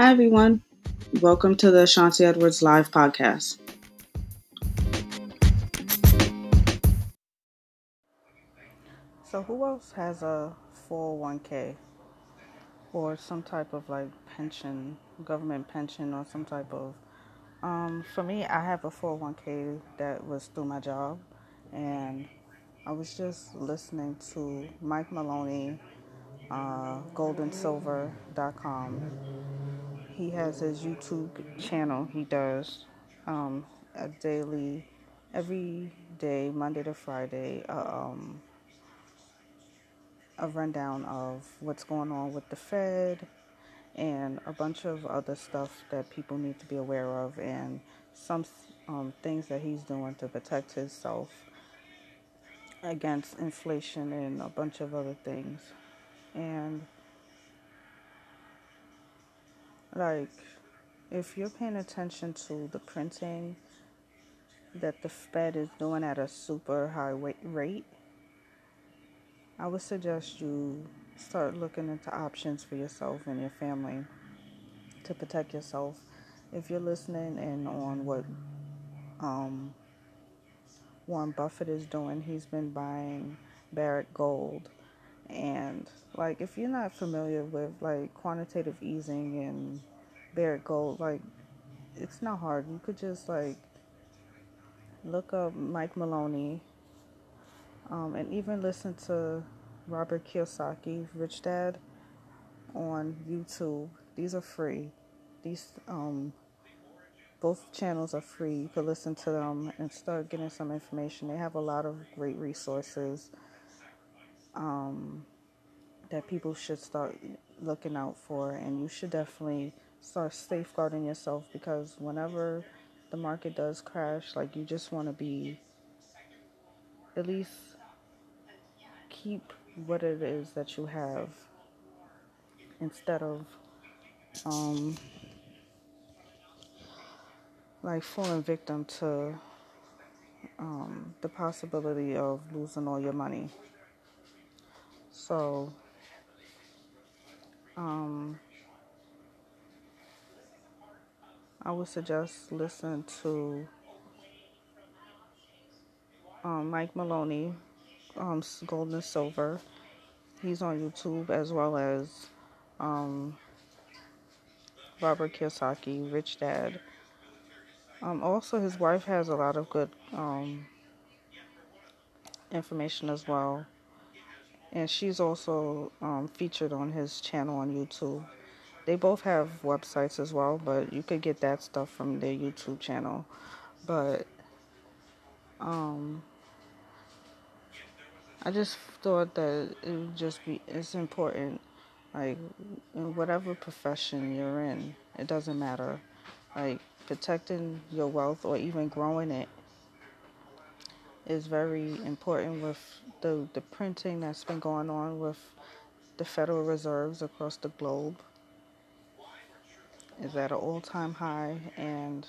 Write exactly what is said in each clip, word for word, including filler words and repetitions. Hi everyone, welcome to the Shauncey Edwards Live Podcast. So who else has a four oh one k or some type of like pension, government pension or some type of, um, for me, I have a four oh one k that was through my job, and I was just listening to Mike Maloney, uh, gold and silver dot com. He has his YouTube channel. He does um, a daily, every day, Monday to Friday, uh, um, a rundown of what's going on with the Fed and a bunch of other stuff that people need to be aware of, and some um, things that he's doing to protect himself against inflation and a bunch of other things. And like, if you're paying attention to the printing that the Fed is doing at a super high rate, I would suggest you start looking into options for yourself and your family to protect yourself. If you're listening in on what um, Warren Buffett is doing, he's been buying Barrett Gold. And like, if you're not familiar with like quantitative easing and Barrett Gold, like, it's not hard. You could just like look up Mike Maloney. Um, and even listen to Robert Kiyosaki, Rich Dad, on YouTube. These are free. These um, both channels are free. You can listen to them and start getting some information. They have a lot of great resources um, that people should start looking out for. And you should definitely start safeguarding yourself, because whenever the market does crash, like, you just want to be at least keep what it is that you have, instead of um, like falling victim to um, the possibility of losing all your money. So um, I would suggest listen to Um, Mike Maloney, um, Gold and Silver. He's on YouTube, as well as um, Robert Kiyosaki, Rich Dad. Um, also, his wife has a lot of good um, information as well. And she's also um, featured on his channel on YouTube. They both have websites as well, but you could get that stuff from their YouTube channel. But Um, I just thought that it would just be, it's important, like, in whatever profession you're in, it doesn't matter, like, protecting your wealth or even growing it is very important with the, the printing that's been going on with the Federal Reserves across the globe. It's at an all-time high, and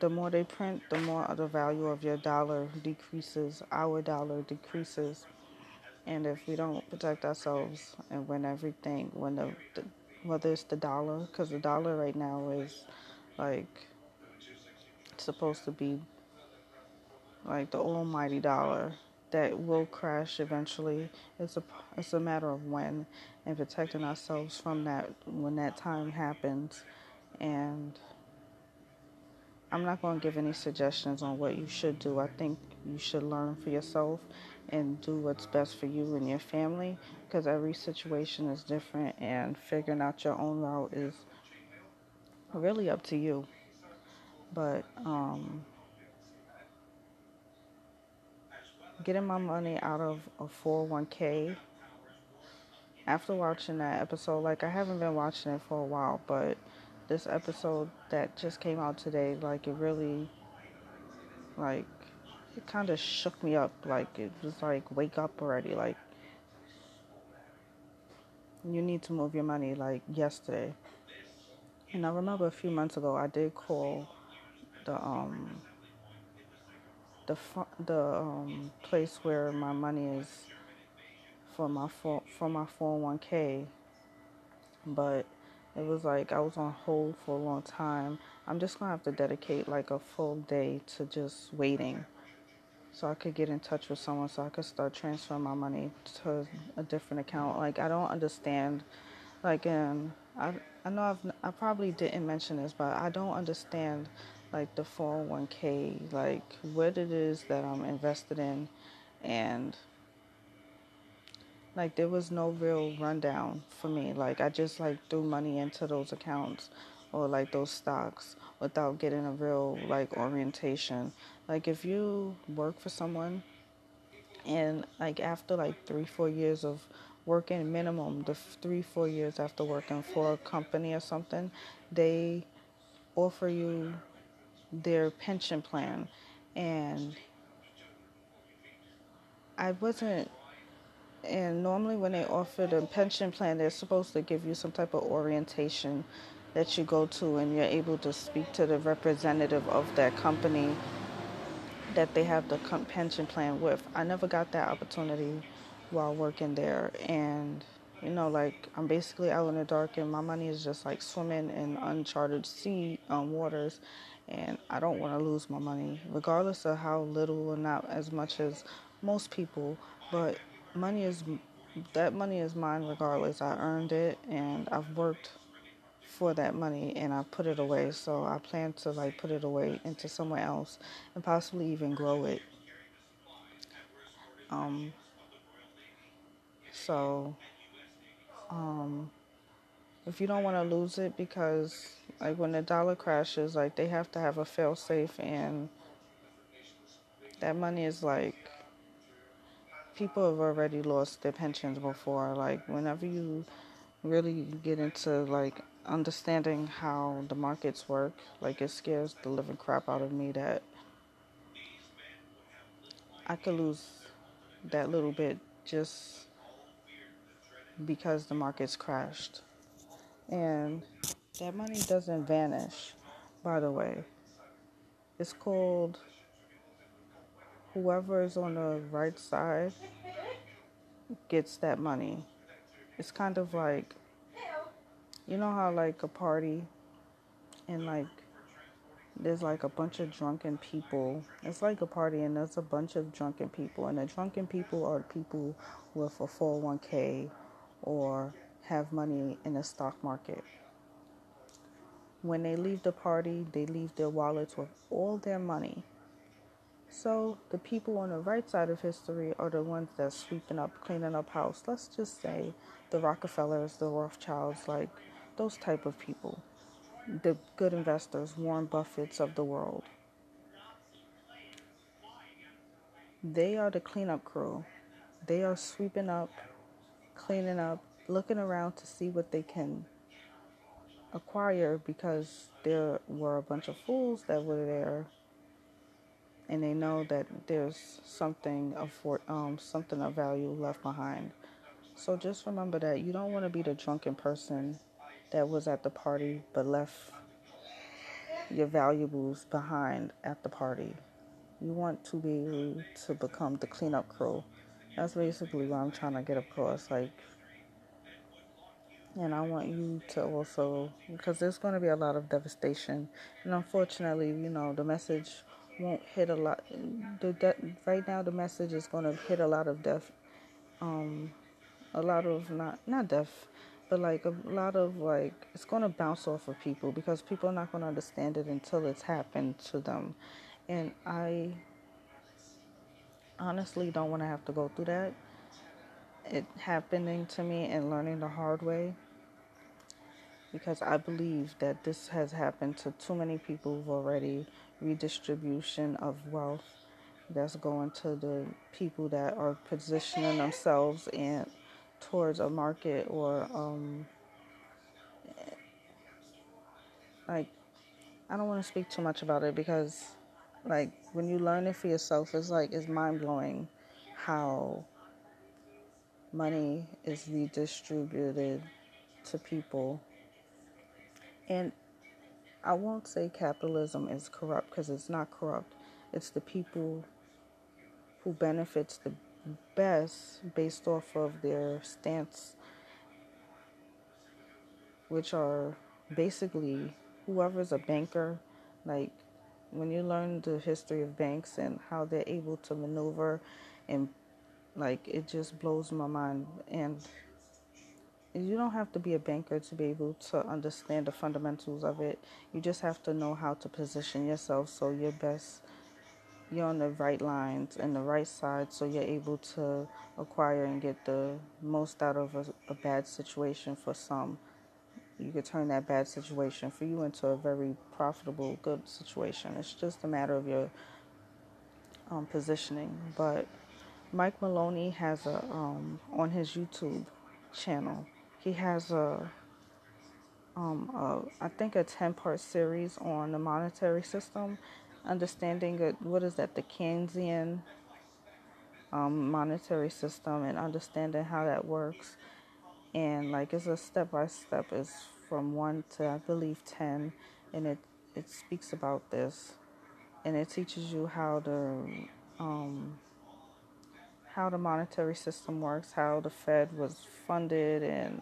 the more they print, the more the value of your dollar decreases, our dollar decreases. And if we don't protect ourselves, and when everything, when the, the whether it's the dollar, because the dollar right now is like supposed to be like the almighty dollar that will crash eventually. It's a, it's a matter of when, and protecting ourselves from that when that time happens. And I'm not going to give any suggestions on what you should do. I think you should learn for yourself and do what's best for you and your family, because every situation is different, and figuring out your own route is really up to you. But um, getting my money out of a four oh one k, after watching that episode, like, I haven't been watching it for a while, but this episode that just came out today, like, it really, like, it kind of shook me up. Like, it was like, wake up already. Like, you need to move your money, like, yesterday. And I remember a few months ago, I did call the um the the um place where my money is for my for, for my four oh one k, but it was like I was on hold for a long time. I'm just going to have to dedicate like a full day to just waiting so I could get in touch with someone so I could start transferring my money to a different account. Like, I don't understand. Like, and I, I know I've, I probably didn't mention this, but I don't understand, like, the four oh one k, like, what it is that I'm invested in. And, like, there was no real rundown for me. Like, I just, like, threw money into those accounts or, like, those stocks without getting a real, like, orientation. Like, if you work for someone and, like, after, like, three, four years of working, minimum the three, four years after working for a company or something, they offer you their pension plan. And I wasn't, and normally when they offer the pension plan, they're supposed to give you some type of orientation that you go to and you're able to speak to the representative of that company that they have the pension plan with. I never got that opportunity while working there, and you know, like, I'm basically out in the dark and my money is just like swimming in uncharted sea um, waters, and I don't want to lose my money regardless of how little or not as much as most people, but money is, that money is mine regardless. I earned it and I've worked for that money and I put it away, so I plan to like put it away into somewhere else and possibly even grow it. Um. So, um, if you don't want to lose it, because like when the dollar crashes, like they have to have a fail safe, and that money is like, people have already lost their pensions before. Like whenever you really get into like understanding how the markets work, like it scares the living crap out of me that I could lose that little bit just because the markets crashed. And that money doesn't vanish, by the way. It's called, whoever is on the right side gets that money. It's kind of like, you know how like a party and like there's like a bunch of drunken people. It's like a party and there's a bunch of drunken people, and the drunken people are people with a four oh one k or have money in the stock market. When they leave the party, they leave their wallets with all their money. So the people on the right side of history are the ones that's sweeping up, cleaning up house. Let's just say the Rockefellers, the Rothschilds, like those type of people. The good investors, Warren Buffett's of the world. They are the cleanup crew. They are sweeping up, cleaning up, looking around to see what they can acquire, because there were a bunch of fools that were there, and they know that there's something of um something of value left behind. So just remember that you don't want to be the drunken person that was at the party but left your valuables behind at the party. You want to be able to become the cleanup crew. That's basically what I'm trying to get across. Like, and I want you to also, because there's going to be a lot of devastation, and unfortunately, you know, the message won't hit a lot. The de- right now, the message is going to hit a lot of death, um, a lot of not not death, but like a lot of like it's going to bounce off of people, because people are not going to understand it until it's happened to them, and I honestly don't want to have to go through that, it happening to me and learning the hard way, because I believe that this has happened to too many people already. Redistribution of wealth that's going to the people that are positioning themselves in towards a market or um like, I don't want to speak too much about it, because like when you learn it for yourself, it's like it's mind-blowing how money is redistributed to people. And I won't say capitalism is corrupt, because it's not corrupt. It's the people who benefits the best based off of their stance which are basically whoever's a banker. Like when you learn the history of banks and how they're able to maneuver, and like it just blows my mind. And you don't have to be a banker to be able to understand the fundamentals of it. You just have to know how to position yourself so you're best, you're on the right lines and the right side, so you're able to acquire and get the most out of a, a bad situation for some. You could turn that bad situation for you into a very profitable, good situation. It's just a matter of your um, positioning. But Mike Maloney has a, um, on his YouTube channel, he has a, um, a, I think a ten-part series on the monetary system, understanding it, what is that, the Keynesian um, monetary system, and understanding how that works. And like it's a step-by-step, it's from one to I believe ten, and it, it speaks about this, and it teaches you how the um, how the monetary system works, how the Fed was funded, and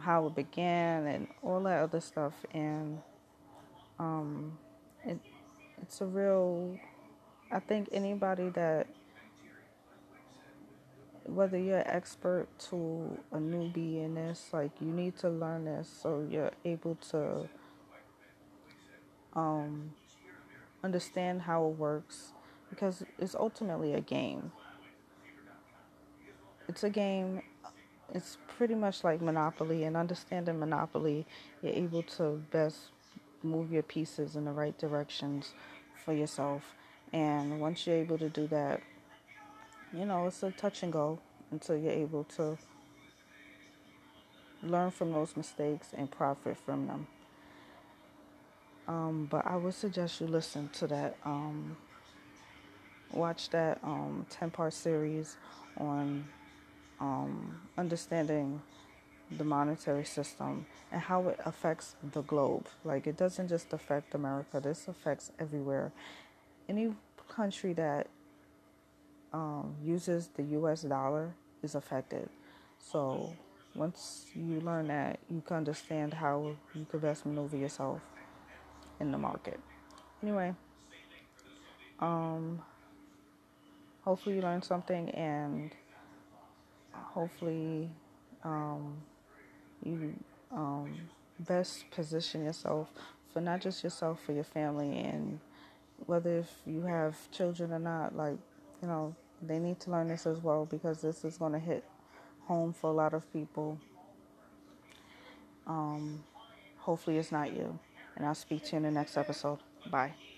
how it began, and all that other stuff. And um, it it's a real, I think anybody that, whether you're an expert to a newbie in this, like you need to learn this so you're able to um, understand how it works, because it's ultimately a game. It's a game. It's pretty much like Monopoly, and understanding Monopoly, you're able to best move your pieces in the right directions for yourself. And once you're able to do that, you know, it's a touch and go until you're able to learn from those mistakes and profit from them. Um, but I would suggest you listen to that. Um, watch that um, ten-part series on um, understanding the monetary system and how it affects the globe. Like, it doesn't just affect America. This affects everywhere. Any country that Um, uses the U S dollar is affected. So once you learn that, you can understand how you can best maneuver yourself in the market. Anyway, um, hopefully you learned something, and hopefully um, you um, best position yourself for not just yourself, for your family, and whether if you have children or not, like, you know, they need to learn this as well, because this is going to hit home for a lot of people. Um, hopefully it's not you. And I'll speak to you in the next episode. Bye.